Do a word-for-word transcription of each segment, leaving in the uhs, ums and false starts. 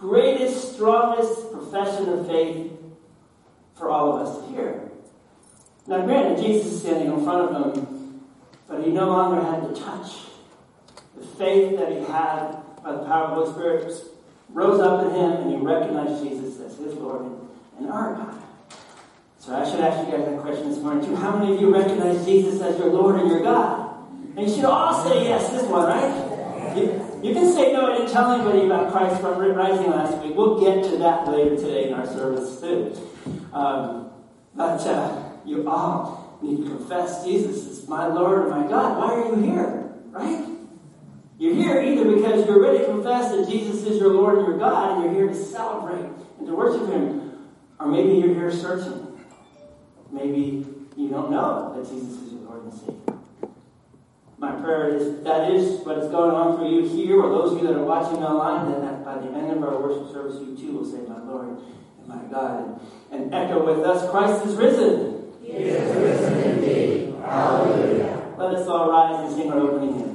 greatest, strongest profession of faith for all of us here. Now granted, Jesus is standing in front of him, but he no longer had to touch. The faith that he had by the power of the Holy Spirit rose up in him, and he recognized Jesus as his Lord and our God. So I should ask you guys that question this morning too. How many of you recognize Jesus as your Lord and your God? And you should all say yes this one, right? You, you can say no, I didn't tell anybody about Christ from rising last week. We'll get to that later today in our service too. Um, but uh, you all need to confess Jesus is my Lord and my God. Why are you here, right? You're here either because you're ready to confess that Jesus is your Lord and your God, and you're here to celebrate and to worship him. Or maybe you're here searching. Maybe you don't know that Jesus is your Lord and Savior. My prayer is that is what is going on for you here, or those of you that are watching online, that by the end of our worship service, you too will say, my Lord and my God. And echo with us, Christ is risen. He is risen indeed. Hallelujah. Let us all rise and sing our opening hymn.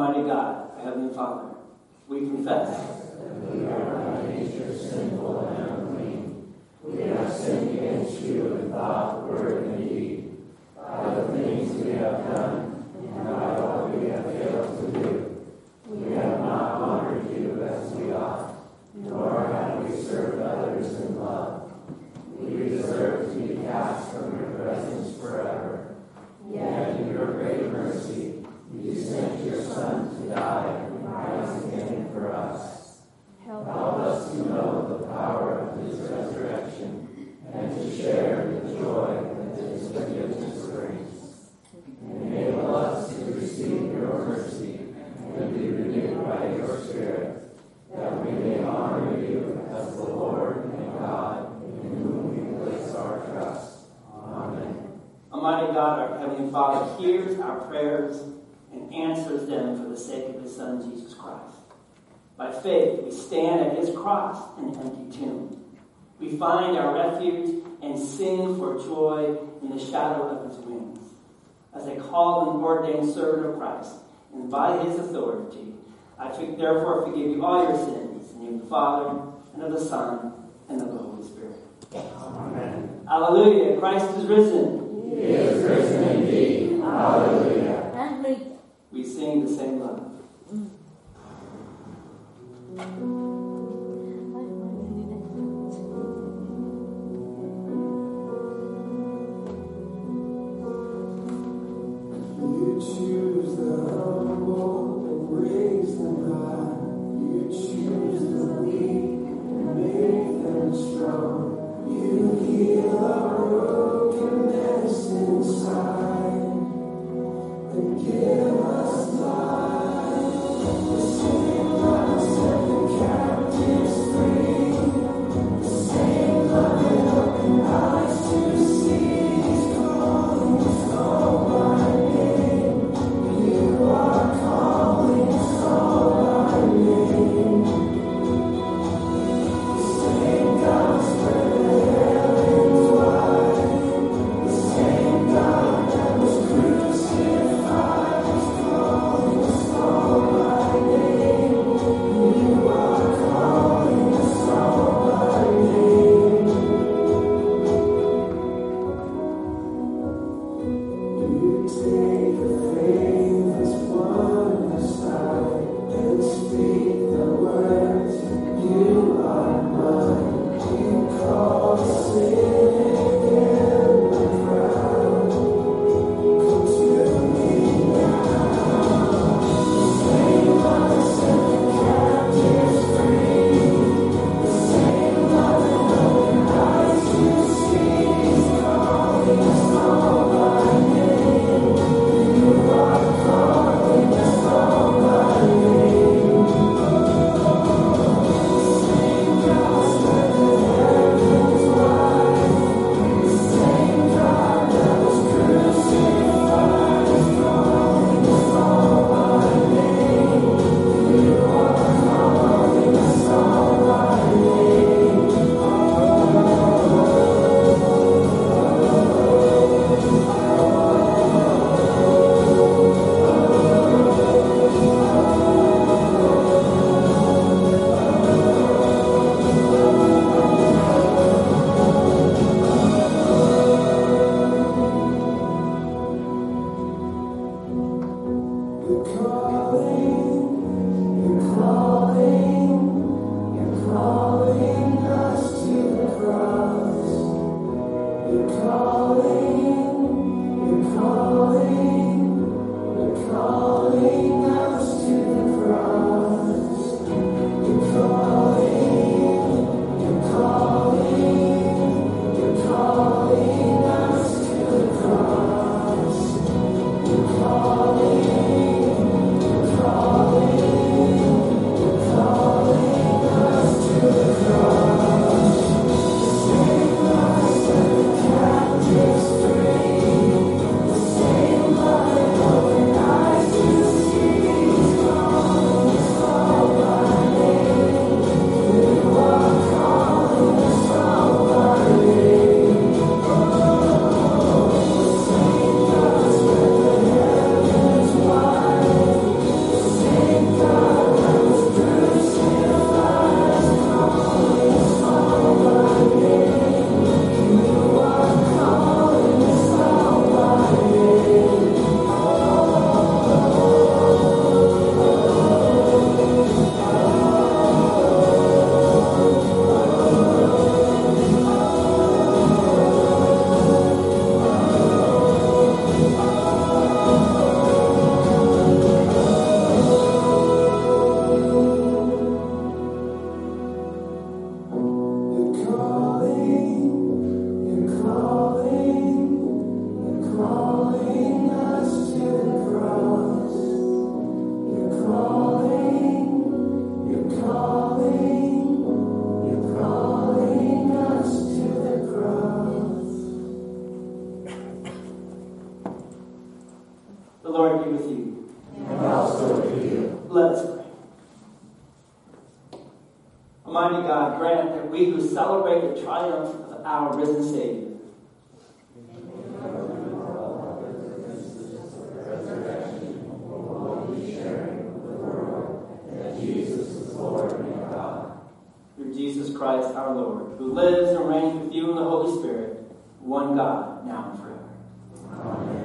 Almighty God, Heavenly Father, we confess that we are by nature sinful and unclean. We have sinned against you in thought, word, and deed, by the things we have done and by all we have failed to do. We have not honored you as we ought, nor have we served others in love. We deserve to be cast from your presence forever. Yet in your great mercy, you sent your Son to die and rise again for us. Help us to know the power of his resurrection and to share the joy that his forgiveness brings. Enable us to receive your mercy and be renewed by your Spirit, that we may honor you as the Lord and God in whom we place our trust. Amen. Almighty God, our Heavenly Father, hears our prayers and answers them for the sake of his Son, Jesus Christ. By faith, we stand at his cross and empty tomb. We find our refuge and sing for joy in the shadow of his wings. As a called and ordained servant of Christ, and by his authority, I therefore forgive you all your sins, in the name of the Father, and of the Son, and of the Holy Spirit. Amen. Hallelujah. Christ is risen. He is risen indeed. Hallelujah. Hallelujah. We sing the same love. Mm. Mm. Yes, Almighty God, grant that we who celebrate the triumph of our risen Savior through Jesus Christ our Lord, who lives and reigns with you in the Holy Spirit, one God, now and forever. Amen.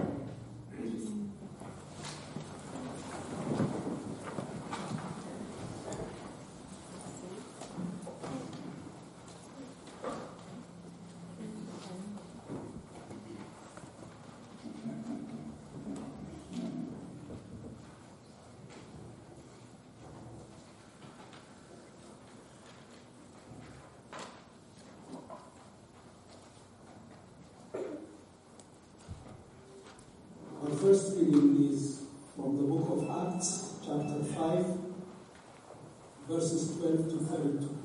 First reading is from the book of Acts, chapter five, verses twelve to thirty-two.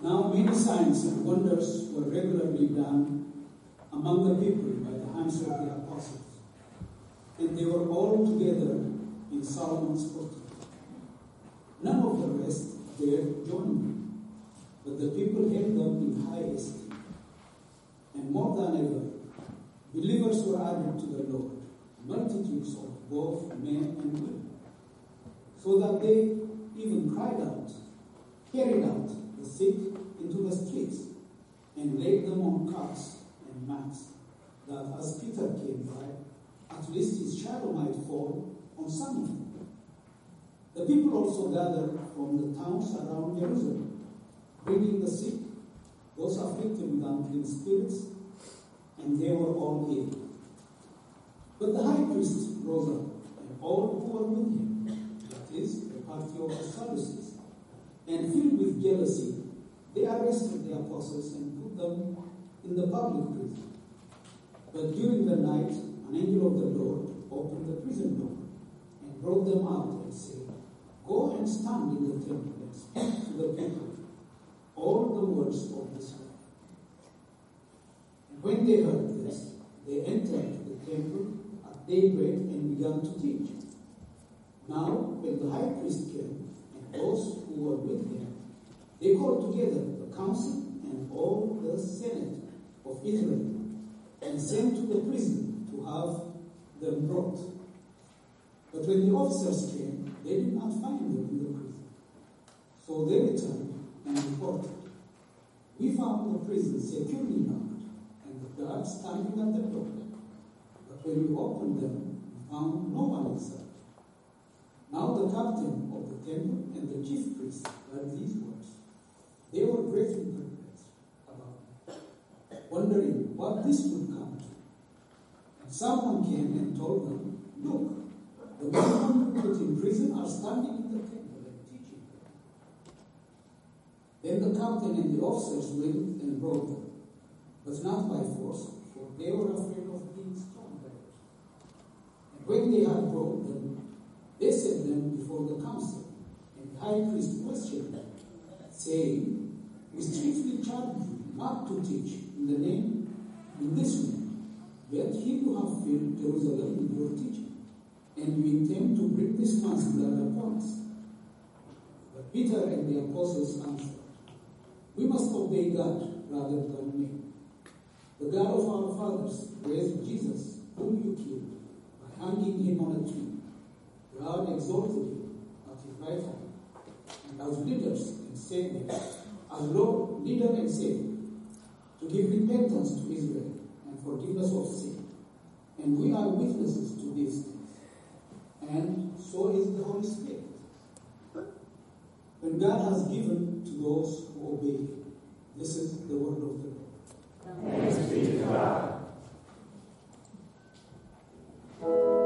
Now many signs and wonders were regularly done among the people by the hands of the apostles, and they were all together in Solomon's portico. None of the rest dared join them, but the people held them in high esteem, and more than ever, believers were added to the Lord, multitudes of both men and women, so that they even cried out, carried out the sick into the streets, and laid them on carts and mats, that as Peter came by, at least his shadow might fall on some of them. The people also gathered from the towns around Jerusalem, bringing the sick, those afflicted with unclean spirits, and they were all healed. But the high priest rose up, and all who were with him, that is, the party of the Sadducees, and filled with jealousy, they arrested the apostles and put them in the public prison. But during the night, an angel of the Lord opened the prison door and brought them out and said, "Go and stand in the temple and speak to the people all the words of this law." When they heard this, they entered the temple at daybreak and began to teach. Now, when the high priest came, and those who were with him, they called together the council and all the senate of Israel, and sent to the prison to have them brought. But when the officers came, they did not find them in the prison. So they returned and reported, "We found the prison securely now, guards standing at the door, but when we opened them, we found no one inside." Now the captain of the temple and the chief priest heard these words. They were greatly perplexed about it, wondering what this would come to. And someone came and told them, "Look, the women who put in prison are standing in the temple and teaching them." Then the captain and the officers went and brought them, but not by force, for they were afraid of being stoned. And when they had brought them, they set them before the council, and the high priest questioned them, saying, "We strictly charge you not to teach in the name in this name, yet here you have filled Jerusalem with your teaching, and you intend to bring this man's blood upon us." But Peter and the apostles answered, "We must obey God rather than men. The God of our fathers raised Jesus, whom you killed, by hanging him on a tree. God exalted him at his right hand, and as leaders and saviors, as Lord, leader and savior, to give repentance to Israel and forgiveness of sin. And we are witnesses to these things. And so is the Holy Spirit, when God has given to those who obey him." This is the word of the Lord. Thanks be to God. Thank you.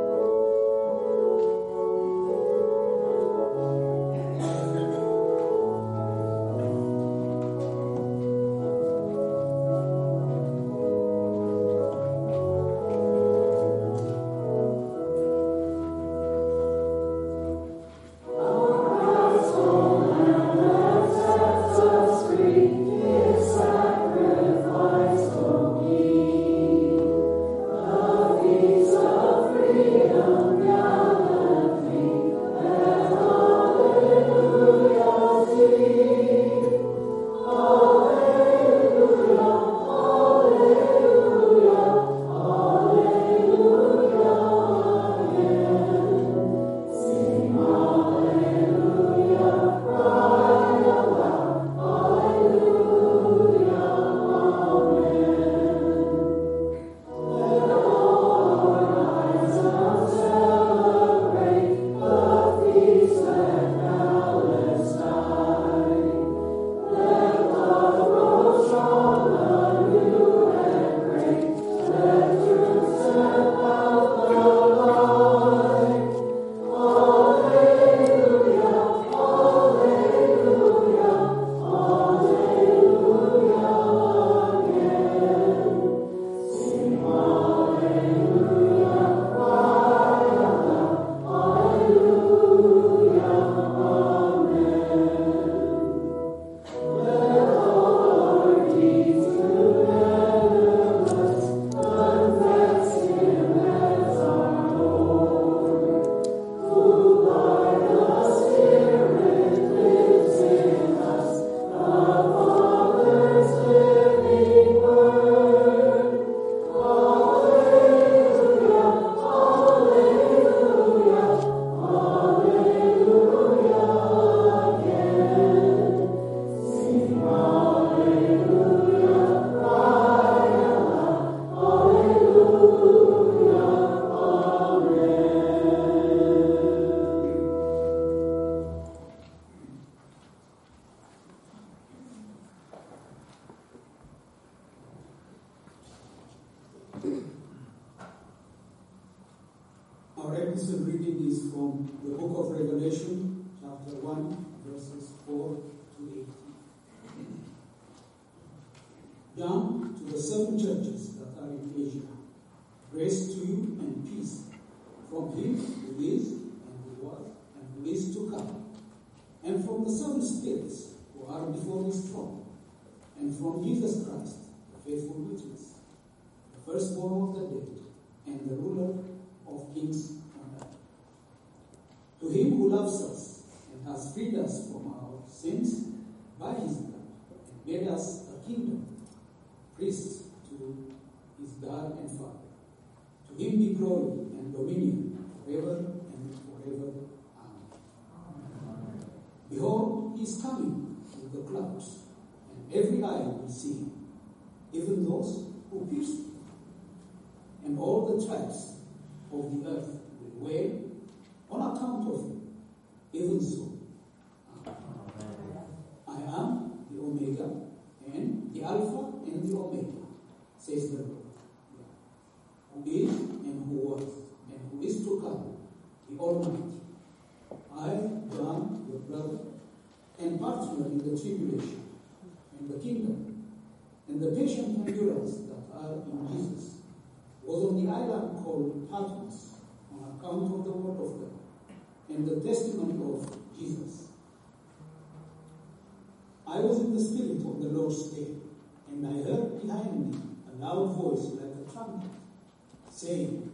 epistle reading is from the book of Revelation, chapter one, verses four to eighteen. Down to the seven churches that are in Asia, grace to you and peace from him who is and who was and who is to come, and from the seven spirits who are before his throne, and from Jesus Christ, the faithful witness, the firstborn of the dead, and the ruler of kings on earth. To him who loves us and has freed us from our sins by his blood, and made us a kingdom, priests to his God and Father. To him be glory and dominion forever and forever. Amen. Amen. Behold, he is coming with the clouds, and every eye will see him, even those who pierced him. And all the tribes of the earth will wail on account of him. Even so, Amen. I am the Omega, and the Alpha and the Omega, says the Lord, who is and who was and who is to come, the Almighty. I, John, your brother, and partner in the tribulation, and the kingdom, and the patient endurance that are in Jesus, was on the island called Patmos on account of the word of God and the testimony of Jesus. I was in the Spirit on the Lord's day, and I heard behind me a loud voice like a trumpet, saying,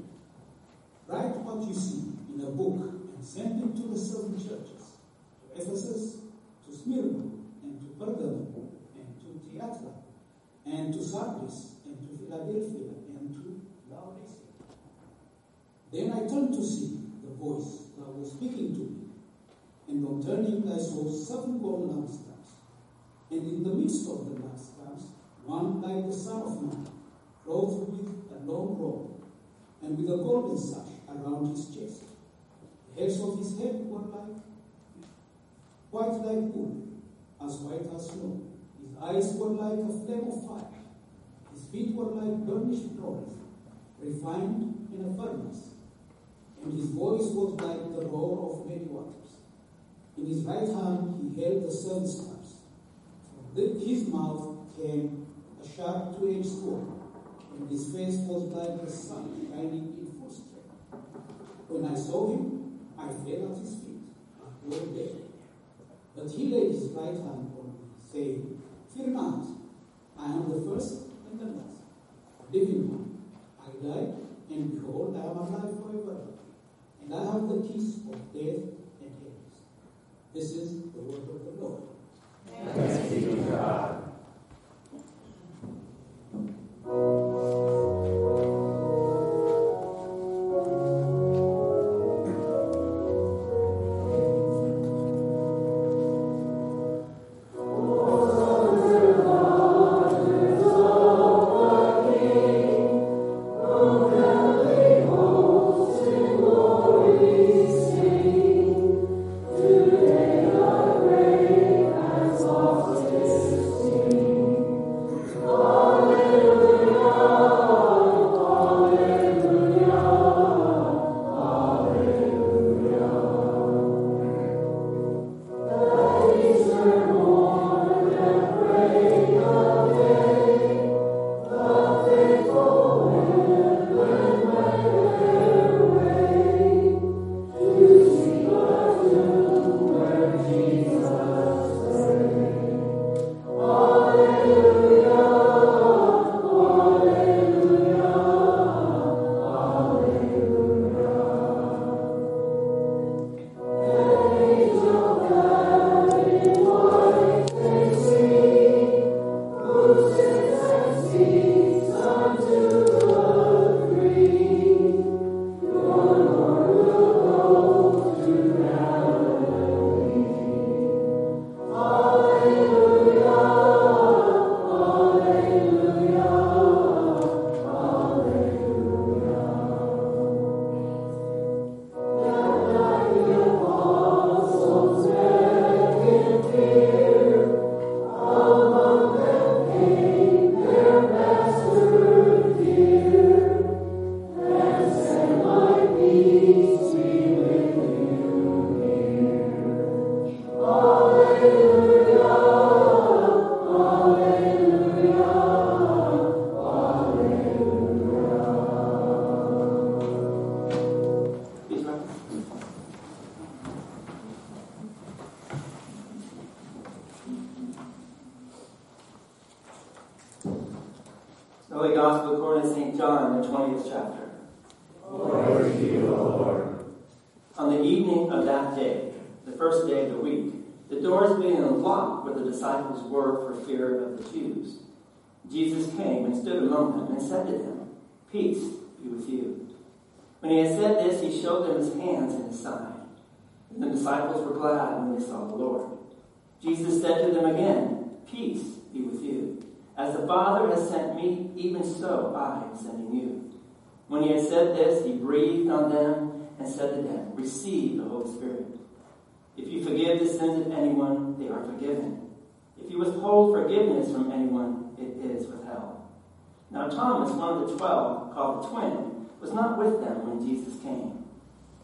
"Write what you see in a book and send it to the seven churches, to Ephesus, to Smyrna, and to Pergamum, and to Thyatira, and to Sardis, and to Philadelphia, and to Laodicea." Then I turned to see the voice that was speaking to me, and on turning I saw seven golden lampstands, and in the midst of the lampstands one like the Son of Man, clothed with a long robe, and with a golden sash around his chest. The hairs of his head were like white like wool, as white as snow. His eyes were like a flame of fire. His feet were like burnished bronze, refined in a furnace. And his voice was like the roar of many waters. In his right hand he held the seven stars. From his mouth came a sharp two-edged sword, and his face was like the sun shining in full strength. When I saw him, I fell at his feet, and was dead. But he laid his right hand on me, saying, "Fear not, I am the first and the last, living one. I died, and behold, I am alive forever, and I have the keys of death and Hades." This is the word of the Lord. Thanks be to God. Holy Gospel according to Saint John, the twentieth chapter. Glory to you, O Lord. On the evening of that day, the first day of the week, the doors being unlocked where the disciples were for fear of the Jews, Jesus came and stood among them and said to them, "Peace be with you." When he had said this, he showed them his hands and his side. And the disciples were glad when they saw the Lord. Jesus said to them again, "Peace be with you. As the Father has sent me, even so I am sending you." When he had said this, he breathed on them and said to them, "Receive the Holy Spirit. If you forgive the sins of anyone, they are forgiven. If you withhold forgiveness from anyone, it is withheld." Now Thomas, one of the twelve, called the twin, was not with them when Jesus came.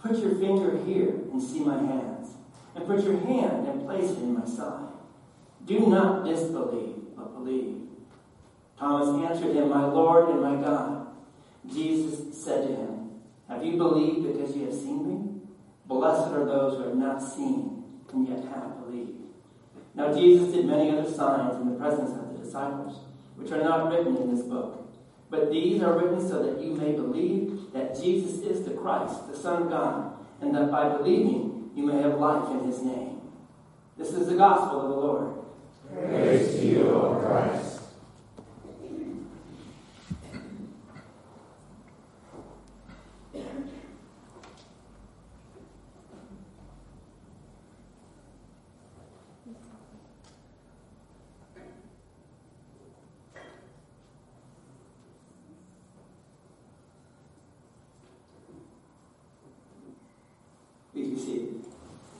"Put your finger here and see my hands, and put your hand and place it in my side. Do not disbelieve, but believe." Thomas answered him, "My Lord and my God." Jesus said to him, "Have you believed because you have seen me? Blessed are those who have not seen and yet have believed." Now Jesus did many other signs in the presence of the disciples, which are not written in this book. But these are written so that you may believe that Jesus is the Christ, the Son of God, and that by believing you may have life in his name. This is the gospel of the Lord. Praise to you, O Christ.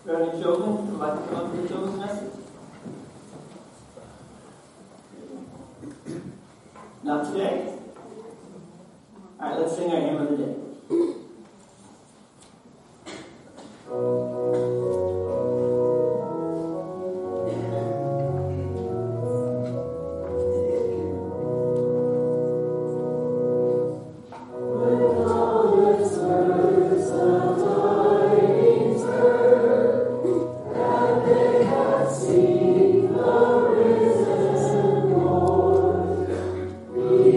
Any children who would like to come up to the children's message? Not today. All right, let's sing our hymn of the day. I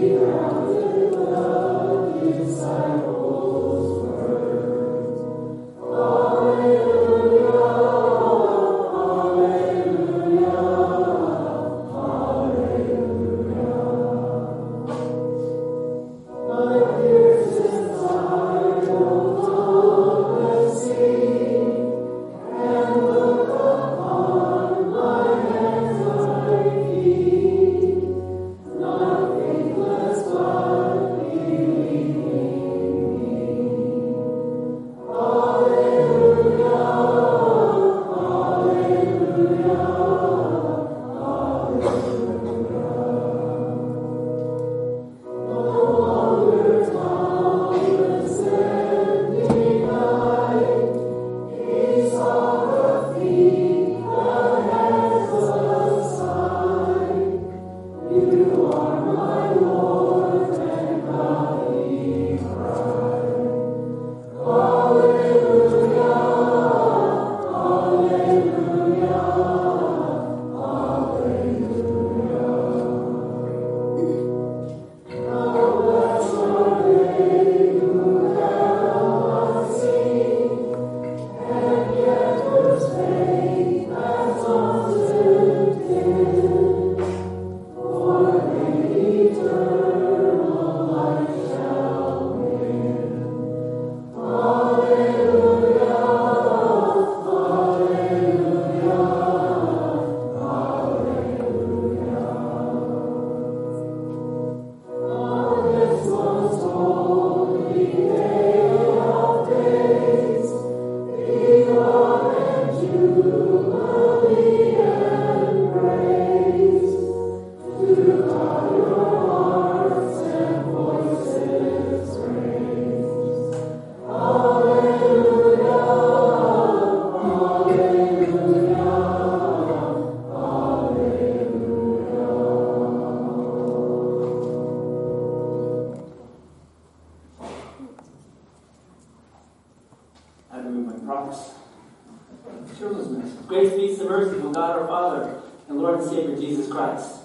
God our Father, and Lord and Savior Jesus Christ.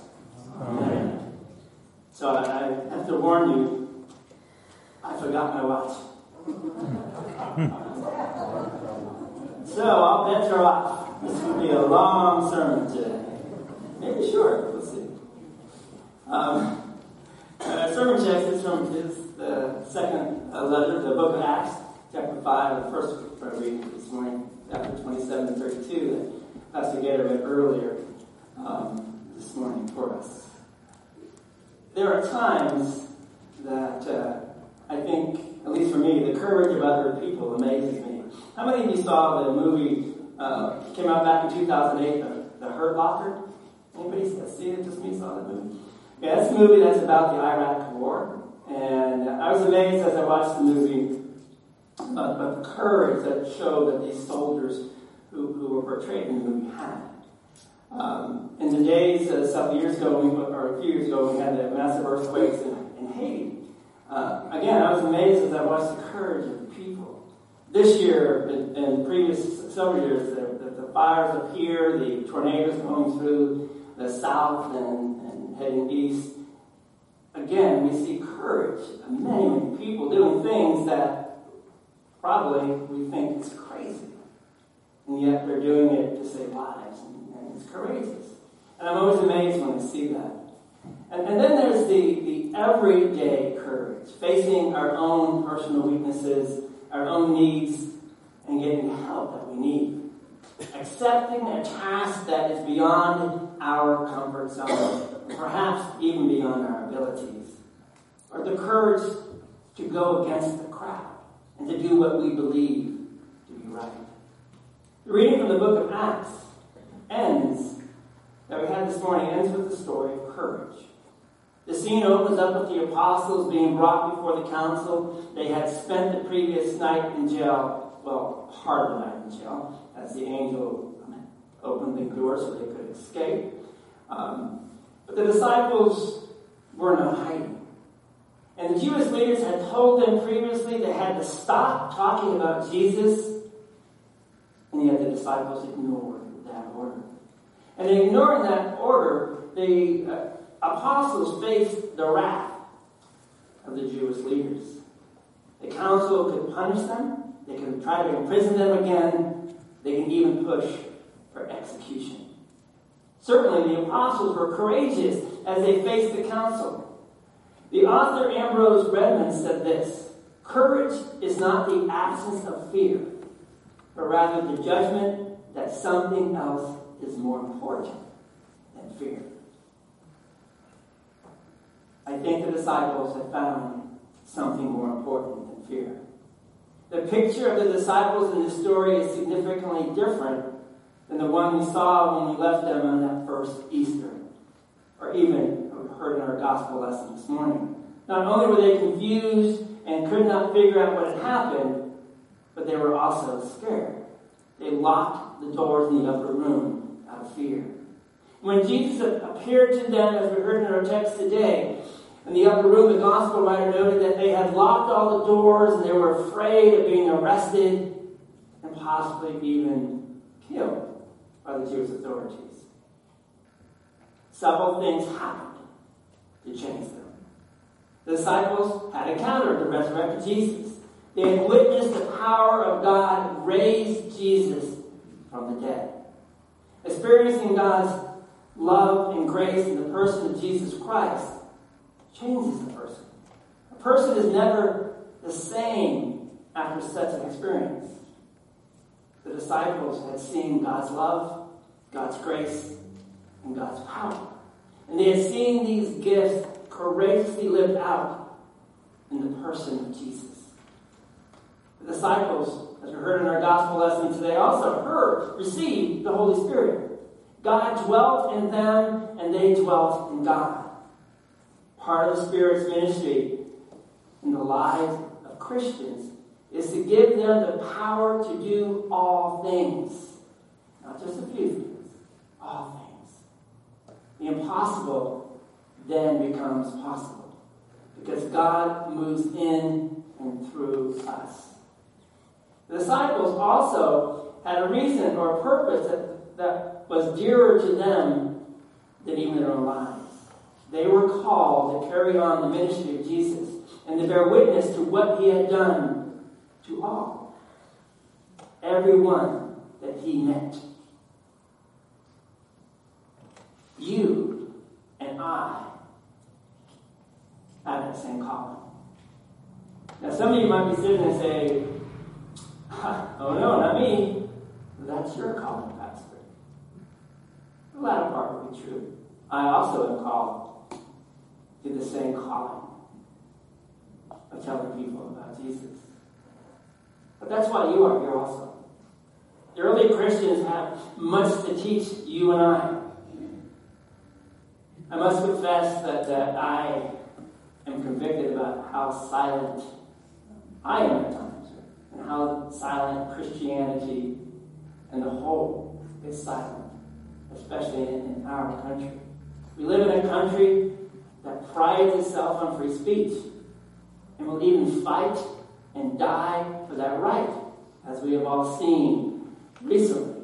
Amen. So I, I have to warn you, I forgot my watch. So I'll venture off. This will be a long sermon today. Maybe short, we'll see. Um, uh, sermon text is from his uh, second uh, letter, the book of Acts, chapter five, the first reading this morning, chapter twenty-seven and thirty-two, that Pastor Gator read earlier um, this morning for us. There are times that uh, I think, at least for me, the courage of other people amazes me. How many of you saw the movie uh, came out back in two thousand eight, The, the Hurt Locker? Anybody see it? Just me saw that movie? Yeah, that's a movie that's about the Iraq War. And I was amazed as I watched the movie about the courage that showed that these soldiers who, who were portrayed in the movie had. Um, in the days, uh, several years ago, we, or a few years ago, we had the massive earthquakes in, in Haiti. Uh, again, I was amazed as I watched the courage of the people. This year, and, and previous several years, the, the, the fires up here, the tornadoes going through the south and, and heading east. Again, we see courage of many, many people doing things that probably we think is crazy. And yet they're doing it to save lives, and, and it's courageous. And I'm always amazed when I see that. And, and then there's the, the everyday courage, facing our own personal weaknesses, our own needs, and getting the help that we need. Accepting a task that is beyond our comfort zone, perhaps even beyond our abilities. Or the courage to go against the crowd and to do what we believe to be right. The reading from the book of Acts ends, that we had this morning, ends with the story of courage. The scene opens up with the apostles being brought before the council. They had spent the previous night in jail, well, part of the night in jail, as the angel opened the door so they could escape. Um, but the disciples were not hiding. And the Jewish leaders had told them previously they had to stop talking about Jesus, and yet the disciples ignored that order. And in ignoring that order, they... Uh, Apostles faced the wrath of the Jewish leaders. The council could punish them. They could try to imprison them again. They can even push for execution. Certainly, the apostles were courageous as they faced the council. The author Ambrose Redman said this: "Courage is not the absence of fear, but rather the judgment that something else is more important than fear." I think the disciples had found something more important than fear. The picture of the disciples in this story is significantly different than the one we saw when we left them on that first Easter, or even we heard in our gospel lesson this morning. Not only were they confused and could not figure out what had happened, but they were also scared. They locked the doors in the upper room out of fear. When Jesus appeared to them, as we heard in our text today, in the upper room, the gospel writer noted that they had locked all the doors and they were afraid of being arrested and possibly even killed by the Jewish authorities. Several things happened to change them. The disciples had encountered the resurrected Jesus. They had witnessed the power of God raise Jesus from the dead. Experiencing God's love and grace in the person of Jesus Christ changes the person. A person is never the same after such an experience. The disciples had seen God's love, God's grace, and God's power. And they had seen these gifts courageously lived out in the person of Jesus. The disciples, as we heard in our gospel lesson today, also heard, received the Holy Spirit. God dwelt in them, and they dwelt in God. Part of the Spirit's ministry in the lives of Christians is to give them the power to do all things. Not just a few things. All things. The impossible then becomes possible, because God moves in and through us. The disciples also had a reason or a purpose that, that was dearer to them than even their own lives. They were called to carry on the ministry of Jesus and to bear witness to what he had done to all, everyone that he met. You and I have that same calling. Now, some of you might be sitting and say, oh no, not me. That's your calling, Pastor. The latter part would be true. I also am called to the same calling of telling people about Jesus. But that's why you are here also. The early Christians have much to teach you and I. I must confess that, that I am convicted about how silent I am at times, and how silent Christianity and the whole is silent, especially in, in our country. We live in a country that prides itself on free speech and will even fight and die for that right, as we have all seen recently.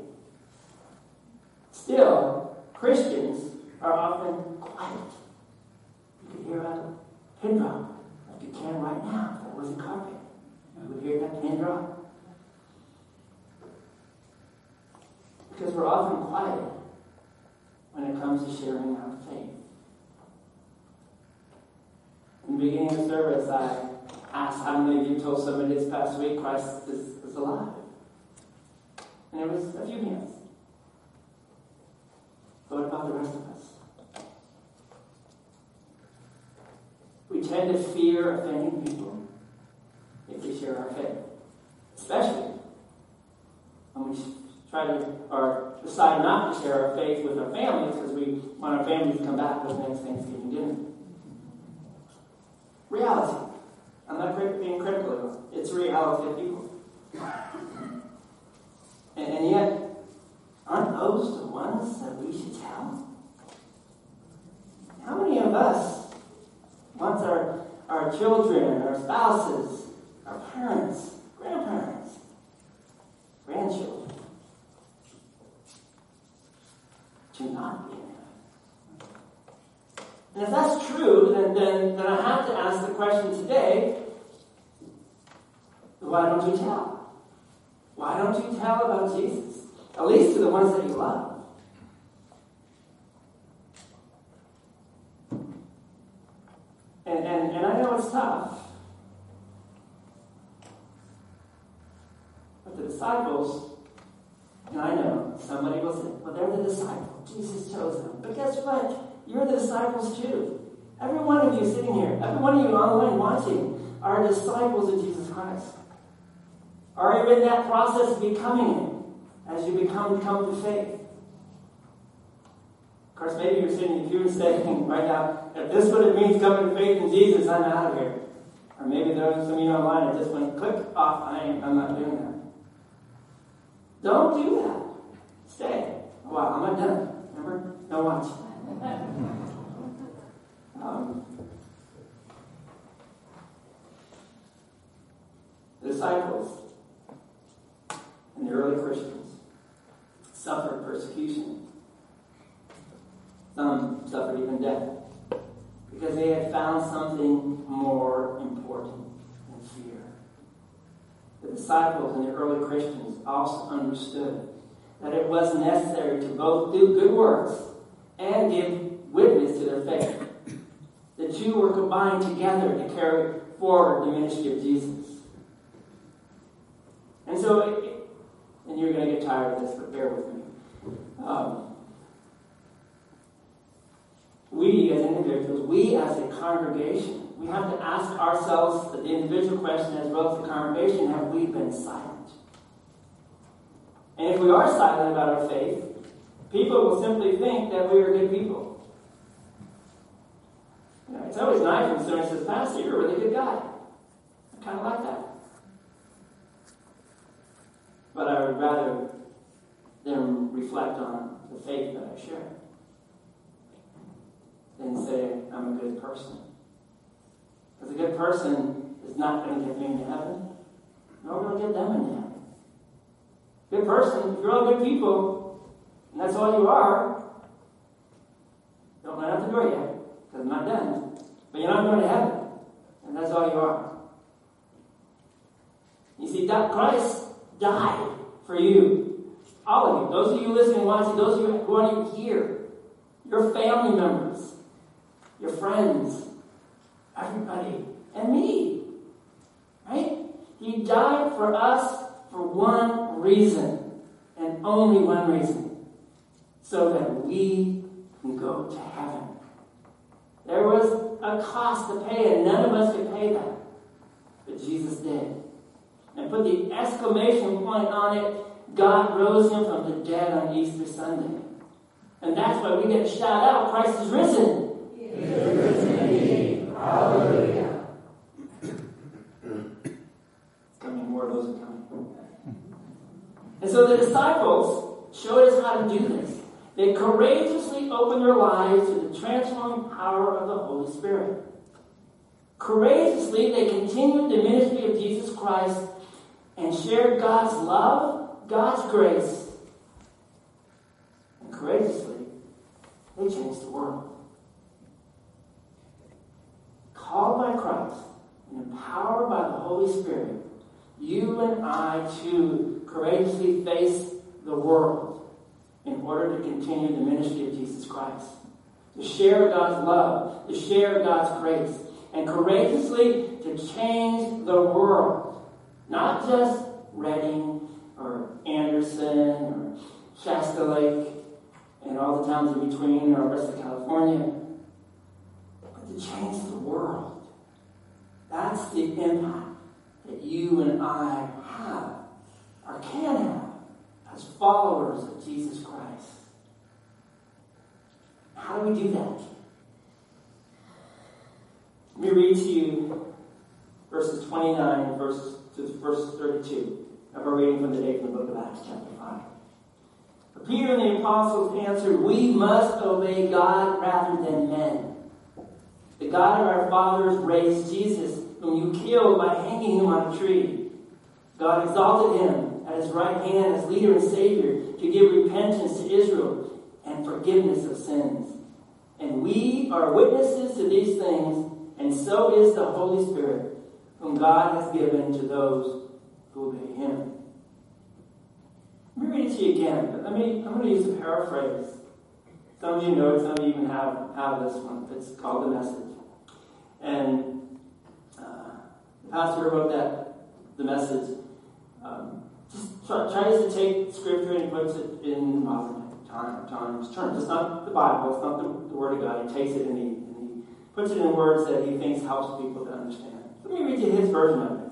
Still, Christians are often quiet. You could hear a pin drop, like you can right now. That was a carpet. You would hear that pin drop. Because we're often quiet when it comes to sharing our faith. In the beginning of the service, I asked how many of you told somebody this past week Christ is, is alive. And it was a few hands. But what about the rest of us? We tend to fear offending people if we share our faith, especially when we try to or decide not to share our faith with our families because we want our families to come back with next Thanksgiving dinner. Reality. I'm not being critical of it. It's reality of people. And, and yet, aren't those the ones that we should tell? How many of us want our, our children, our spouses, our parents, grandparents, grandchildren to not be in heaven? And if that's true, then, then, then I have to ask the question today, why don't you tell? Why don't you tell about Jesus? At least to the ones that you love. And, and, and I know it's tough. But the disciples, and I know somebody will say, well, they're the disciples. Jesus chose them. But guess what? You're the disciples too. Every one of you sitting here, every one of you online watching, are disciples of Jesus Christ. Are you in that process of becoming him? As you become come to faith. Of course, maybe you're sitting in the pew and saying right now, if this is what it means coming to faith in Jesus, I'm out of here. Or maybe there are some of you online that just went, click off, I am, I'm not doing that. Don't do that. Stay. Wow, I'm not done. Remember? No watch. um, the disciples and the early Christians suffered persecution. Some suffered even death because they had found something more important than fear. The disciples and the early Christians also understood that it was necessary to both do good works and give witness to their faith. The two were combined together to carry forward the ministry of Jesus. And so, it, and you're going to get tired of this, but bear with me. Um, we as individuals, we as a congregation, we have to ask ourselves the individual question as well as the congregation, have we been silent? And if we are silent about our faith, people will simply think that we are good people. You know, it's always nice when someone says, Pastor, you're a really good guy. I kind of like that. But I would rather them reflect on the faith that I share than say I'm a good person. Because a good person is not going to get me into heaven, nor will it get them into heaven. Good person, if you're all good people, and that's all you are. Don't run out the door yet, because I'm not done. But you're not going to heaven, and that's all you are. You see, that Christ died for you. All of you. Those of you listening, watching, those of you who aren't here, your family members, your friends, everybody, and me. Right? He died for us for one reason, and only one reason, so that we can go to heaven. There was a cost to pay, and none of us could pay that, but Jesus did. And put the exclamation point on it, God rose him from the dead on Easter Sunday. And that's why we get to shout out, Christ is risen. He is risen indeed. Hallelujah. It's coming, more of those are coming. And so the disciples showed us how to do this. They courageously opened their lives to the transforming power of the Holy Spirit. Courageously, they continued the ministry of Jesus Christ and shared God's love, God's grace. And courageously, they changed the world. Called by Christ and empowered by the Holy Spirit, you and I too courageously face the world in order to continue the ministry of Jesus Christ. To share God's love, to share God's grace, and courageously to change the world. Not just Reading or Anderson or Shasta Lake and all the towns in between or the rest of California, but to change the world. That's the impact that you and I have or can have as followers of Jesus Christ. How do we do that? Let me read to you verses twenty-nine verse, to verse thirty-two. Now we're reading from the day from the book of Acts, chapter five. But Peter and the apostles answered, "We must obey God rather than men. The God of our fathers raised Jesus, whom you killed by hanging him on a tree. God exalted him at his right hand as leader and savior to give repentance to Israel and forgiveness of sins. And we are witnesses to these things, and so is the Holy Spirit, whom God has given to those who obey him." Let me read it to you again, but let me, I'm going to use a paraphrase. Some of you know it, some of you even have, have this one. It's called The Message. And uh, the pastor wrote that, The Message, um, just try, tries to take Scripture and puts it in modern time, times, terms. It's not the Bible, it's not the, the Word of God. He takes it in the puts it in words that he thinks helps people to understand. Let me read you his version of it.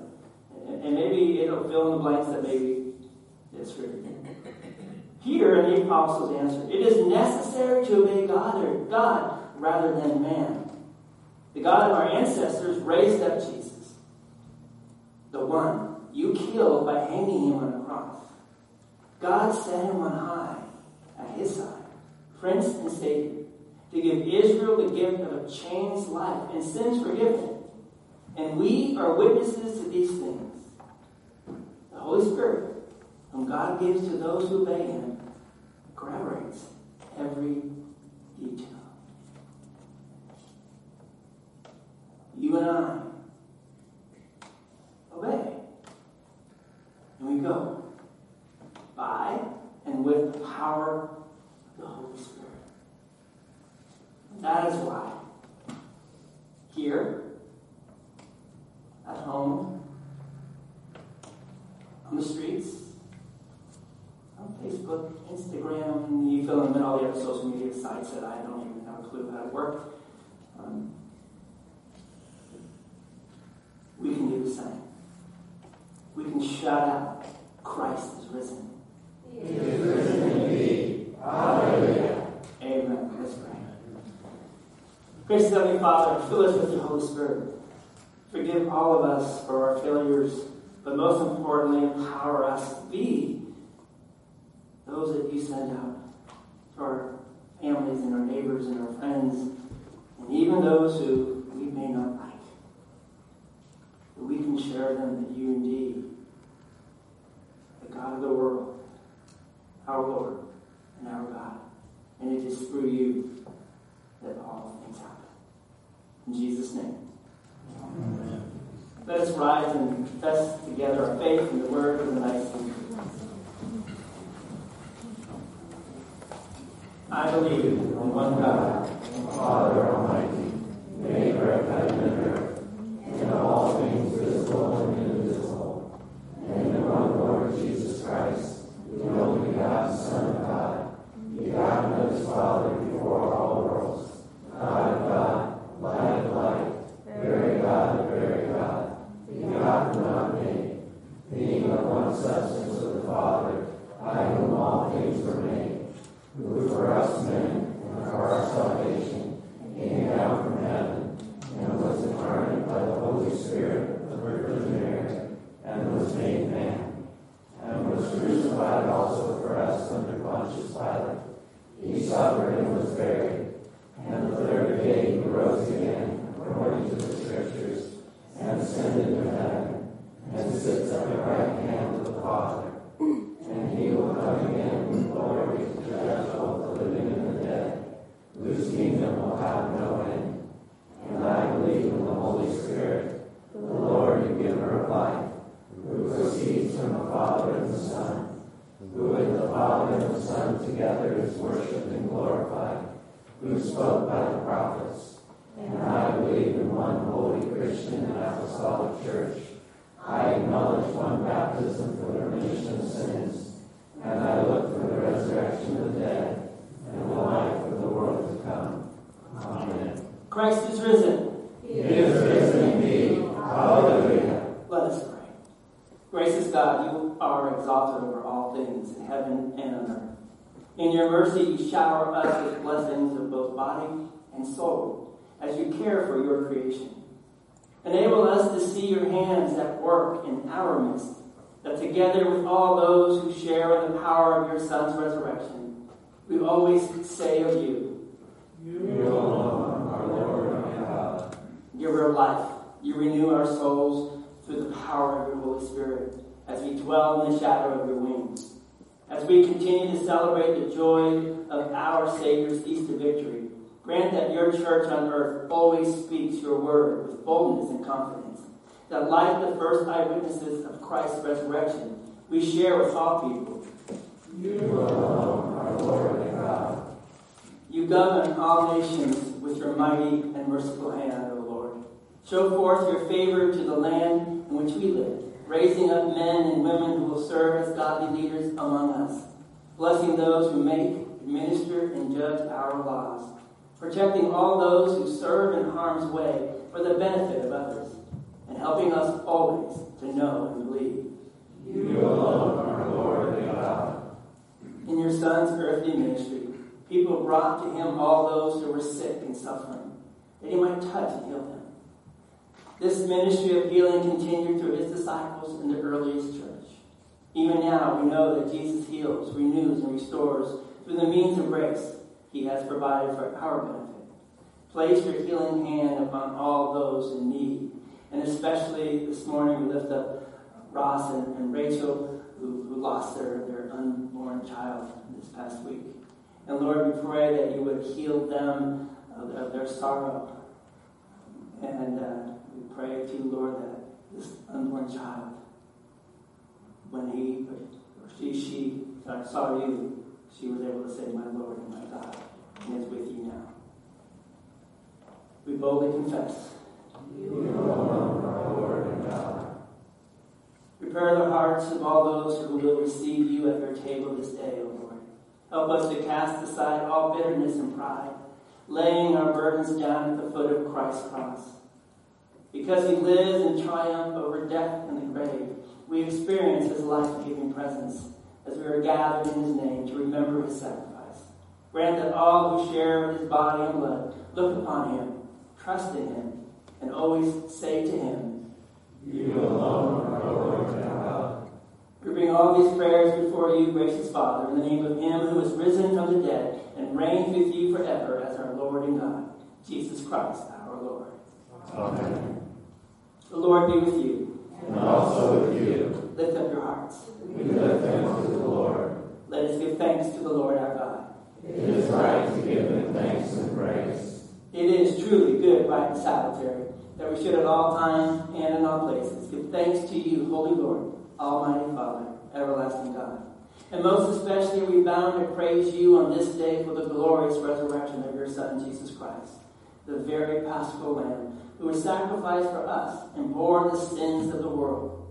And, and maybe it'll fill in the blanks that maybe it's written. Peter and the apostles answered, "It is necessary to obey God, or God rather than man. The God of our ancestors raised up Jesus, the one you killed by hanging him on a cross. God set him on high, at his side, Prince and Savior, to give Israel the gift of a changed life and sins forgiven. And we are witnesses to these things. The Holy Spirit, whom God gives to those who obey him, corroborates every detail." You and I obey. And we go by and with the power of the Holy Spirit. That is why, here, at home, on the streets, on Facebook, Instagram, you fill in all the other social media sites that I don't even have a clue how to work, um, we can do the same. We can shout out, "Christ is risen." He is risen indeed. Hallelujah. Amen. Let's pray. Gracious Heavenly Father, fill us with your Holy Spirit. Forgive all of us for our failures, but most importantly, empower us to be those that you send out to our families and our neighbors and our friends, and even those who we may not like. That we can share them, that you indeed, the God of the world, our Lord and our God, and it is through you that all things happen. In Jesus' name. Amen. Let us rise and confess together our faith in the word of the night. I believe in one God, the Father Almighty, maker of heaven and earth, and of all things visible and invisible, and in one Lord Jesus Christ, the only begotten Son of God, begotten of his Father before all worlds, God of God, light of light, very God of very God, begotten not made, being of one substance with the Father, by whom all things were made. Who for us men, and for our salvation, came down from heaven, and was incarnate by the Holy Spirit of the Virgin Mary, and was made man, and was crucified also for us under Pontius Pilate. He suffered and was buried, and the third day he rose again, according to the Scriptures, and ascended to heaven, and sits at the right hand of the Father, and he will come again with glory. Both the living and the dead, whose kingdom will have no end. And I believe in the Holy Spirit, the Lord and giver of life, who proceeds from the Father and the Son, who with the Father and the Son together is worshipped and glorified, who spoke by the prophets. And I believe in one holy Christian and apostolic church. I acknowledge one baptism for the remission of sins. And I look for the resurrection of the dead and the life of the world to come. Amen. Christ is risen. He is risen indeed. Hallelujah. Let us pray. Gracious God, you are exalted over all things in heaven and on earth. In your mercy, you shower us with blessings of both body and soul as you care for your creation. Enable us to see your hands at work in our midst, that together with all those who share in the power of your Son's resurrection, we always say of you, you alone are Lord and God. Giver of life, you renew our souls through the power of your Holy Spirit as we dwell in the shadow of your wings. As we continue to celebrate the joy of our Savior's Easter victory, grant that your church on earth always speaks your word with boldness and confidence, that like the first eyewitnesses of Christ's resurrection, we share with all people. You alone are Lord and God. You govern all nations with your mighty and merciful hand, O Lord. Show forth your favor to the land in which we live, raising up men and women who will serve as godly leaders among us, blessing those who make, administer, and judge our laws, protecting all those who serve in harm's way for the benefit of others, and helping us always to know and believe. You alone are Lord and God. In your Son's earthly ministry, people brought to him all those who were sick and suffering, that he might touch and heal them. This ministry of healing continued through his disciples in the earliest church. Even now, we know that Jesus heals, renews, and restores through the means of grace he has provided for our benefit. Place your healing hand upon all those in need. And especially this morning, we lift up Ross and, and Rachel, who, who lost their, their unborn child this past week. And Lord, we pray that you would heal them of, of their sorrow. And uh, we pray to you, Lord, that this unborn child, when he or she, she saw you, she was able to say, my Lord and my God, and is with you now. We boldly confess. You alone are Lord and God. Prepare the hearts of all those who will receive you at your table this day, O Lord. Help us to cast aside all bitterness and pride, laying our burdens down at the foot of Christ's cross. Because he lives in triumph over death and the grave, we experience his life-giving presence as we are gathered in his name to remember his sacrifice. Grant that all who share his body and blood look upon him, trust in him, and always say to him, you alone are Lord and God. We bring all these prayers before you, gracious Father, in the name of him who is risen from the dead and reigns with you forever as our Lord and God, Jesus Christ, our Lord. Amen. The Lord be with you. And also with you. Lift up your hearts. We lift thanks to the Lord. Let us give thanks to the Lord our God. It is right to give them thanks and praise. It is truly good, right, and salutary that we should at all times and in all places give thanks to you, Holy Lord, Almighty Father, everlasting God. And most especially we bound to praise you on this day for the glorious resurrection of your Son, Jesus Christ, the very Paschal Lamb, who was sacrificed for us and bore the sins of the world.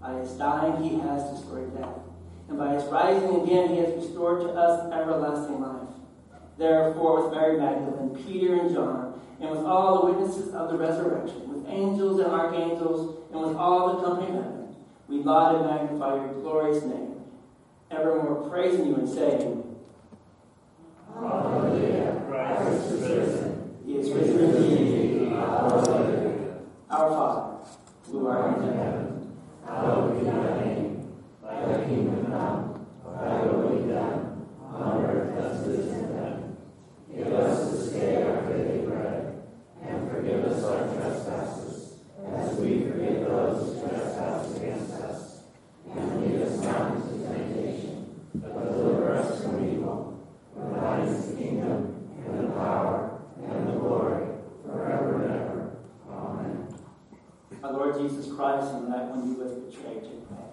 By his dying, he has destroyed death. And by his rising again, he has restored to us everlasting life. Therefore, with Mary Magdalene, Peter, and John, and with all the witnesses of the resurrection, with angels and archangels, and with all the company of heaven, we laud and magnify your glorious name, evermore praising you and saying, Alleluia, Christ is risen. He is risen indeed. Alleluia. Our Father, who art in heaven, hallowed be thy name, thy kingdom come, thy will be done, on earth as it is in heaven. Give us this day our daily bread, and forgive us our trespasses, as we forgive those who trespass against us. And lead us not into temptation, but deliver us from evil. For thine is the kingdom, and the power, and the glory, forever and ever. Amen. Our Lord Jesus Christ, in that when he was betrayed, took bread.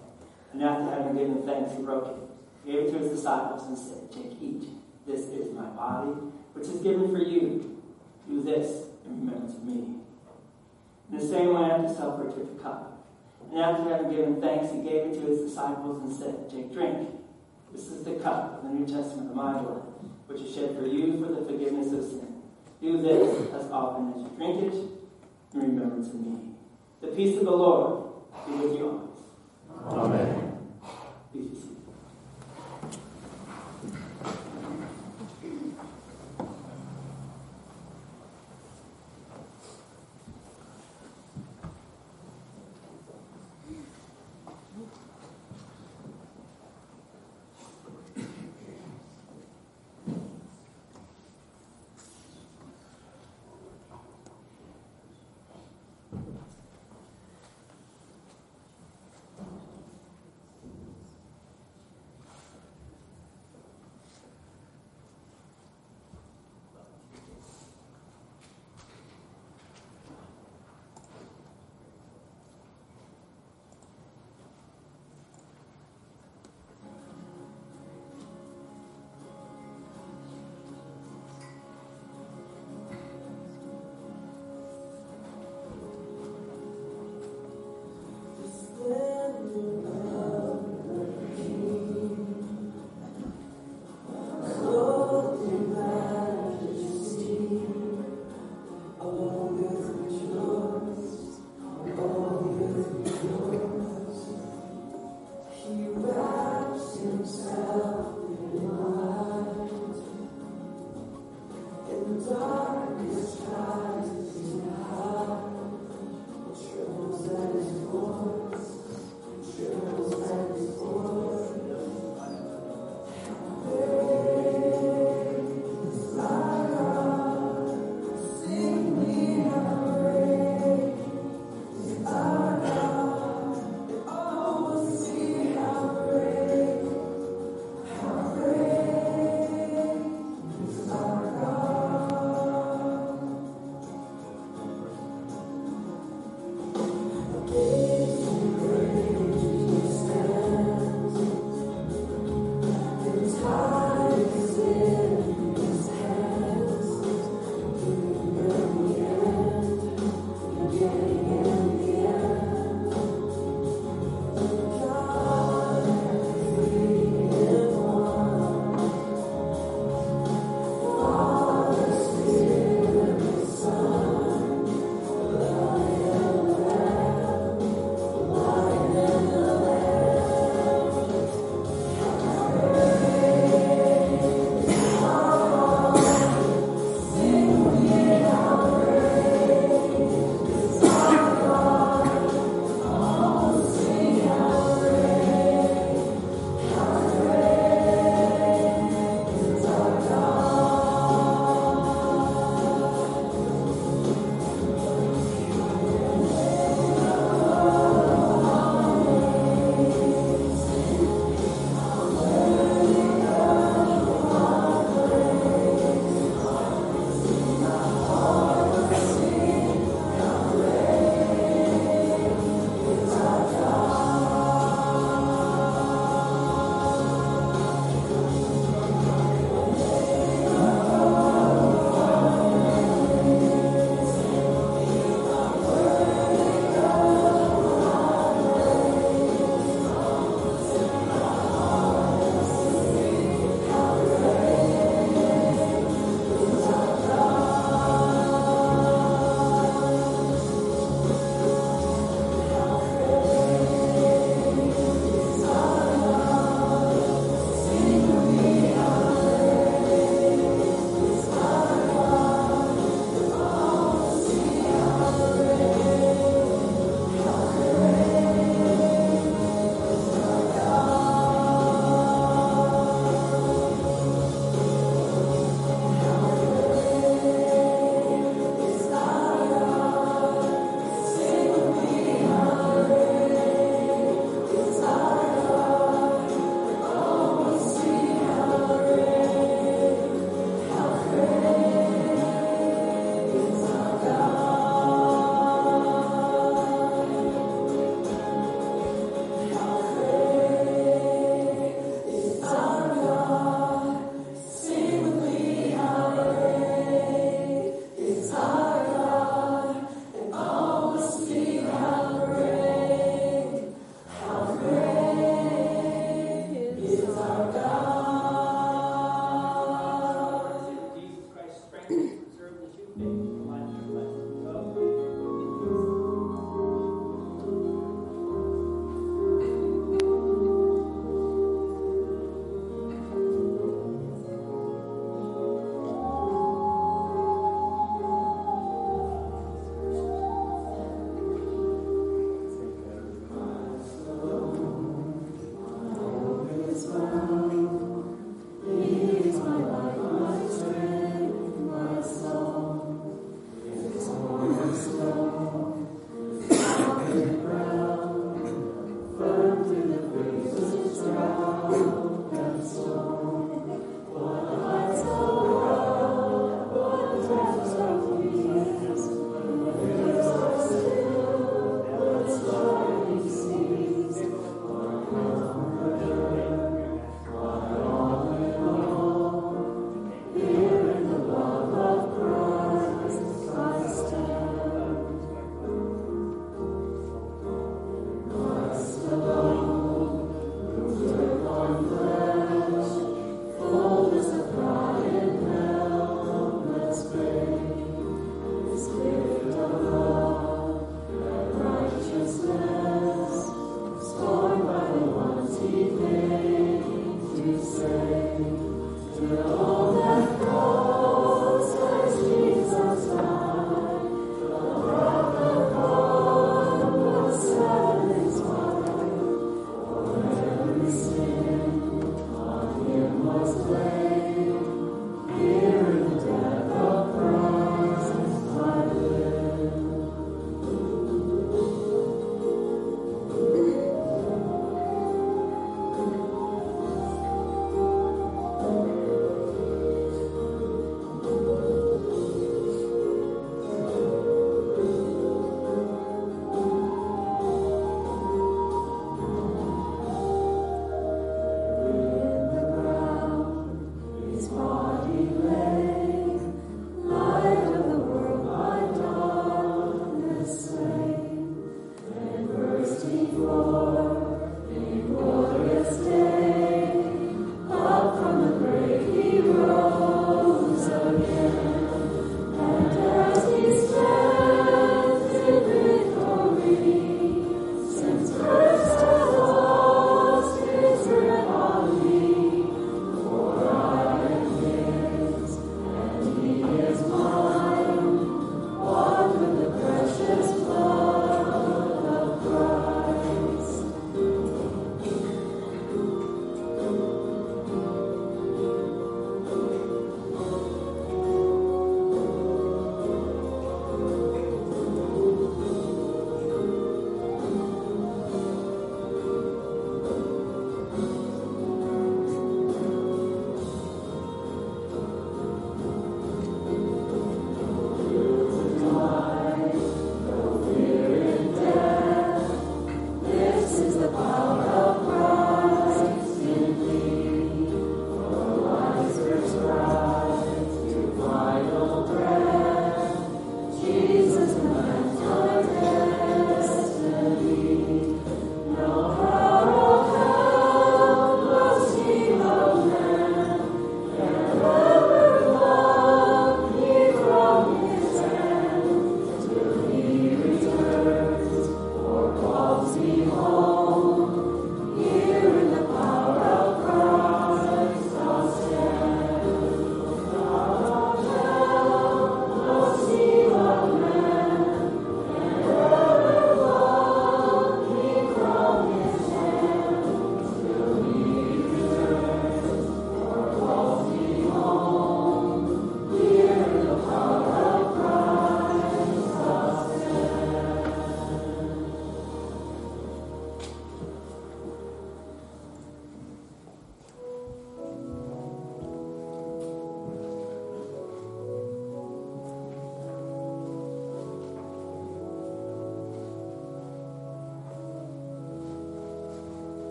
And after having given thanks, he broke it, gave it to his disciples, and said, Take, eat. This is my body, which is given for you. Do this in remembrance of me. In the same way, after supper, he took the cup. And after having given thanks, he gave it to his disciples and said, Take, drink. This is the cup of the New Testament of my blood, which is shed for you for the forgiveness of sin. Do this as often as you drink it in remembrance of me. The peace of the Lord be with you always. Amen. Peace.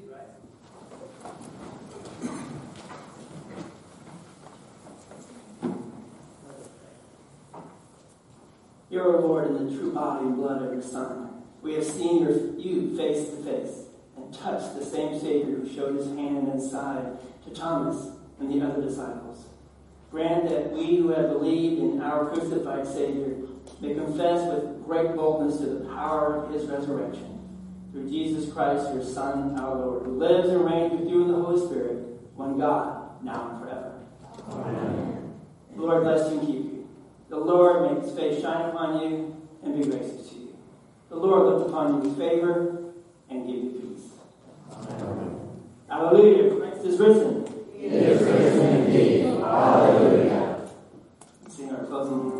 Right. You are Lord in the true body and blood of your Son. We have seen your, you face to face and touched the same Savior who showed his hand and side to Thomas and the other disciples. Grant that we who have believed in our crucified Savior may confess with great boldness to the power of his resurrection. Through Jesus Christ, your Son, our Lord, who lives and reigns with you in the Holy Spirit, one God, now and forever. Amen. The Lord bless you and keep you. The Lord make his face shine upon you and be gracious to you. The Lord look upon you with favor and give you peace. Amen. Hallelujah. Christ is risen. He is risen indeed. Hallelujah. Let's sing our closing hymn.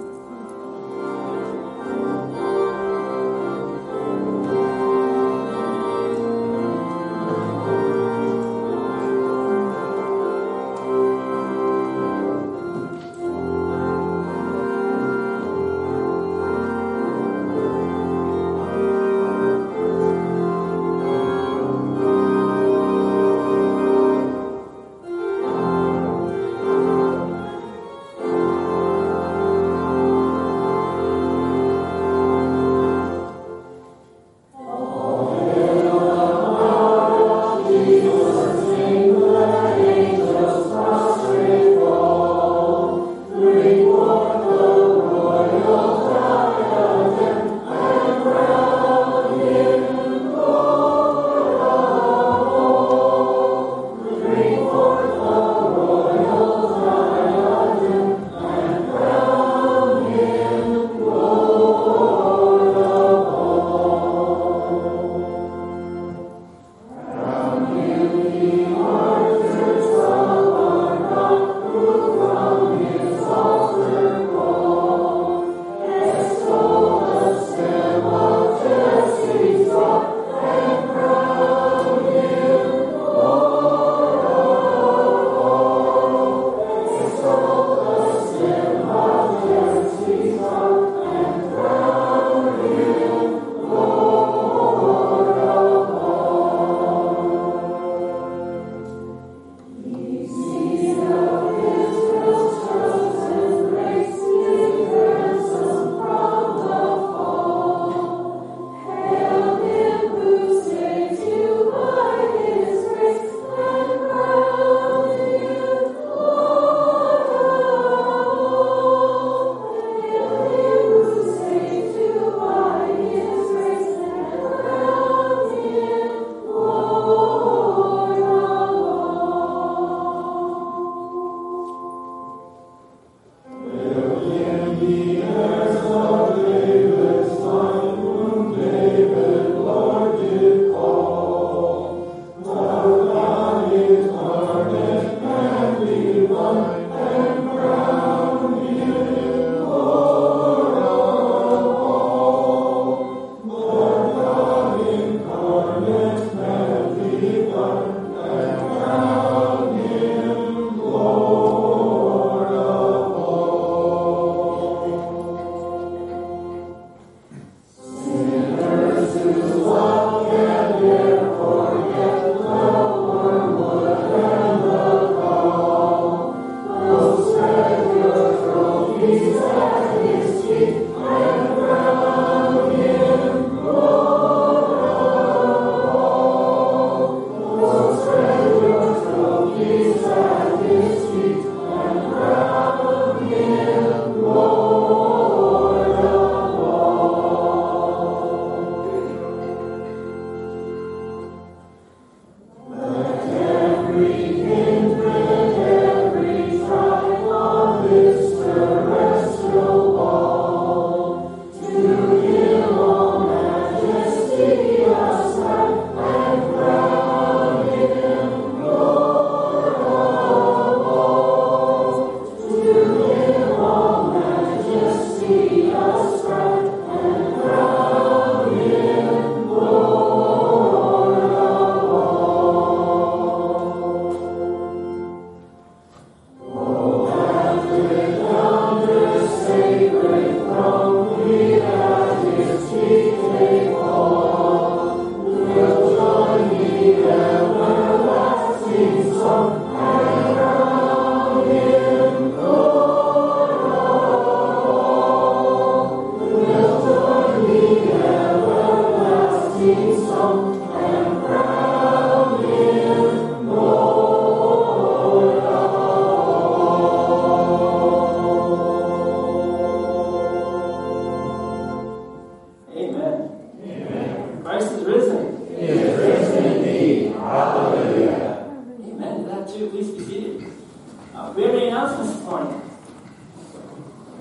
Anything else this morning?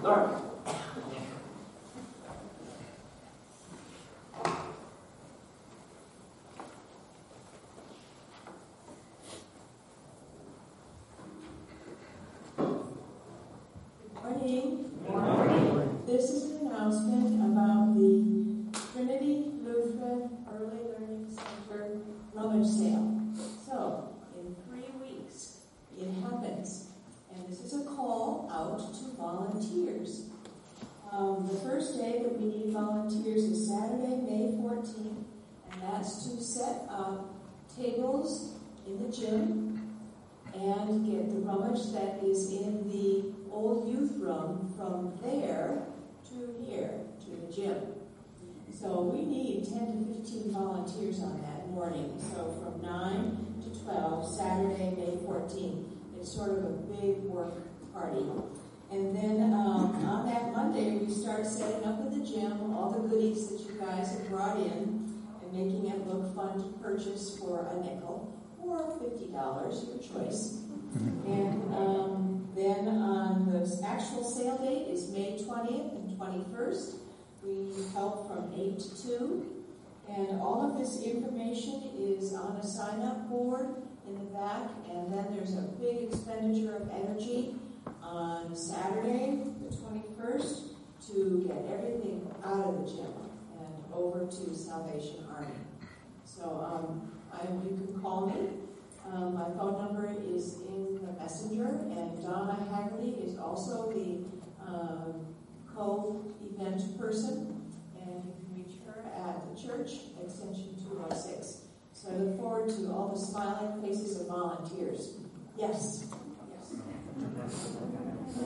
Lord. Morning. Morning. This is an announcement about the Trinity Lutheran Early Learning Center Rummage Sale. So, in three weeks, it happens. And this is a call out to volunteers. Um, the first day that we need volunteers is Saturday, May fourteenth, and that's to set up tables in the gym and get the rummage that is in the old youth room from there to here, to the gym. So we need ten to fifteen volunteers on that morning. So from nine to twelve, Saturday, May fourteenth, it's sort of a big work party. And then um, on that Monday, we start setting up at the gym all the goodies that you guys have brought in and making it look fun to purchase for a nickel or fifty dollars, your choice. And um, Then on the actual sale date is May twentieth and twenty-first. We need help from eight to two. And all of this information is on a sign-up board in the back. And then there's a big expenditure of energy on Saturday, the twenty-first, to get everything out of the gym and over to Salvation Army. So um, I, you can call me. Um, my phone number is in the messenger, and Donna Haggerty is also the uh, co-event person, and you can reach her at the church, extension two oh six. So I look forward to all the smiling faces of volunteers. Yes. Yes. So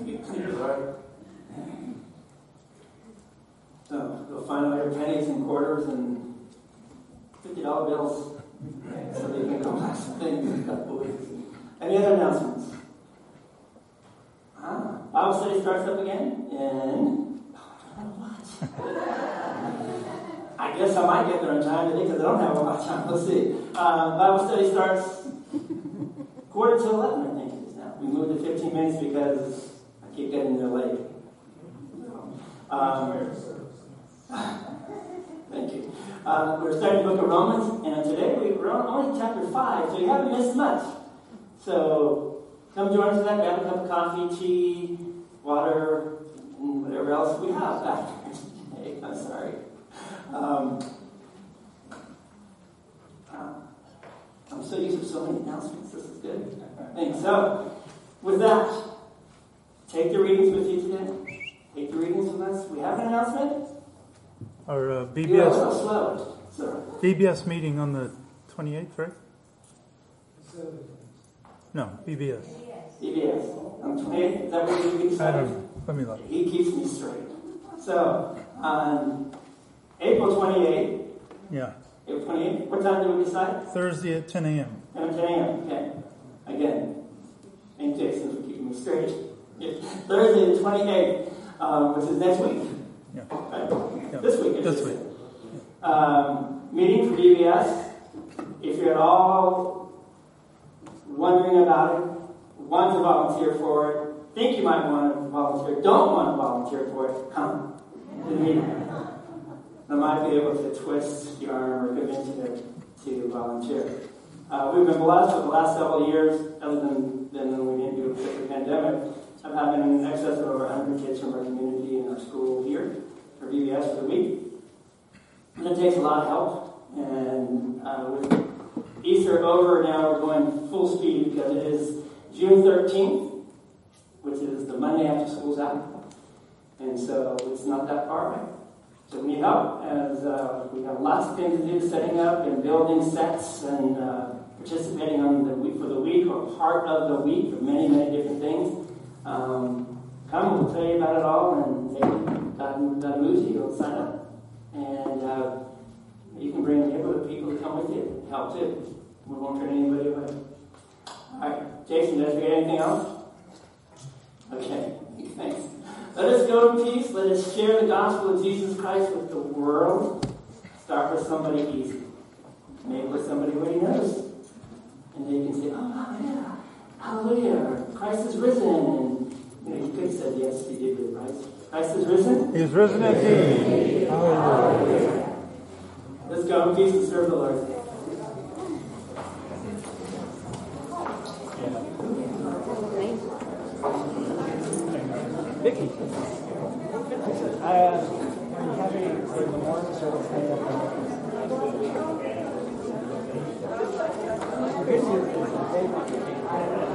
you'll find all your pennies and quarters and fifty dollar bills. Right, so they can go buy some things in a couple of weeks. Any other announcements? Ah, Bible study starts up again in oh, I don't know what. I guess I might get there in time today because I don't have a lot of time. Let's see. Uh, Bible study starts quarter to eleven, I think it is now. We moved to fifteen minutes because I keep getting there late. Um, Thank you. Uh, we're starting the book of Romans, and today we're on only chapter five, so you haven't missed much. So come join us for that. Grab a cup of coffee, tea, water, and whatever else we have after today. I'm sorry. Um, uh, I'm so used to so many announcements. This is good. Thanks. So with that, take the readings with you today. Take the readings with us. We have an announcement. Our uh, B B S, B B S meeting on the twenty-eighth, right? No, B B S. B B S. On the twenty-eighth, is that what you keep I don't know. Let me look. He keeps me straight. So, on April twenty-eighth. Yeah. April twenty-eighth. What time do we decide? Thursday at ten a.m. ten a.m., okay. Again, and Jason's keeping me straight. Yeah. Thursday the twenty-eighth, um, which is next week. Yeah. Right. Yeah. This week. This week. Yeah. Um, meeting for B B S. If you're at all wondering about it, want to volunteer for it, think you might want to volunteer, don't want to volunteer for it, come to the meeting. I might be able to twist your arm or convince you to volunteer. Uh, we've been blessed for the last several years, other than, than when we didn't do it because of the pandemic. I'm having an excess of over one hundred kids from our community and our school here for B B S for the week. And it takes a lot of help. And uh, with Easter over, now we're going full speed because it is June thirteenth, which is the Monday after school's out. And so it's not that far away. So we need help, as uh, we have lots of things to do, setting up and building sets and uh, participating on the week for the week or part of the week for many, many different things. Um, come, we'll tell you about it all, and maybe God, God moves you, you'll sign up. And uh, you can bring neighborhood people to come with you, help too. We won't turn anybody away. All right, Jason, did I forget anything else? Okay, thanks. Let us go in peace. Let us share the gospel of Jesus Christ with the world. Start with somebody easy. Maybe with somebody where he knows. And they can say, oh, yeah, hallelujah. Christ is risen. You know, you could have said yes, he did go Christ. Christ is risen? He is risen indeed. Hallelujah. Let's go in peace and serve the Lord. Vicky, uh, when you have a for the morning service, I have a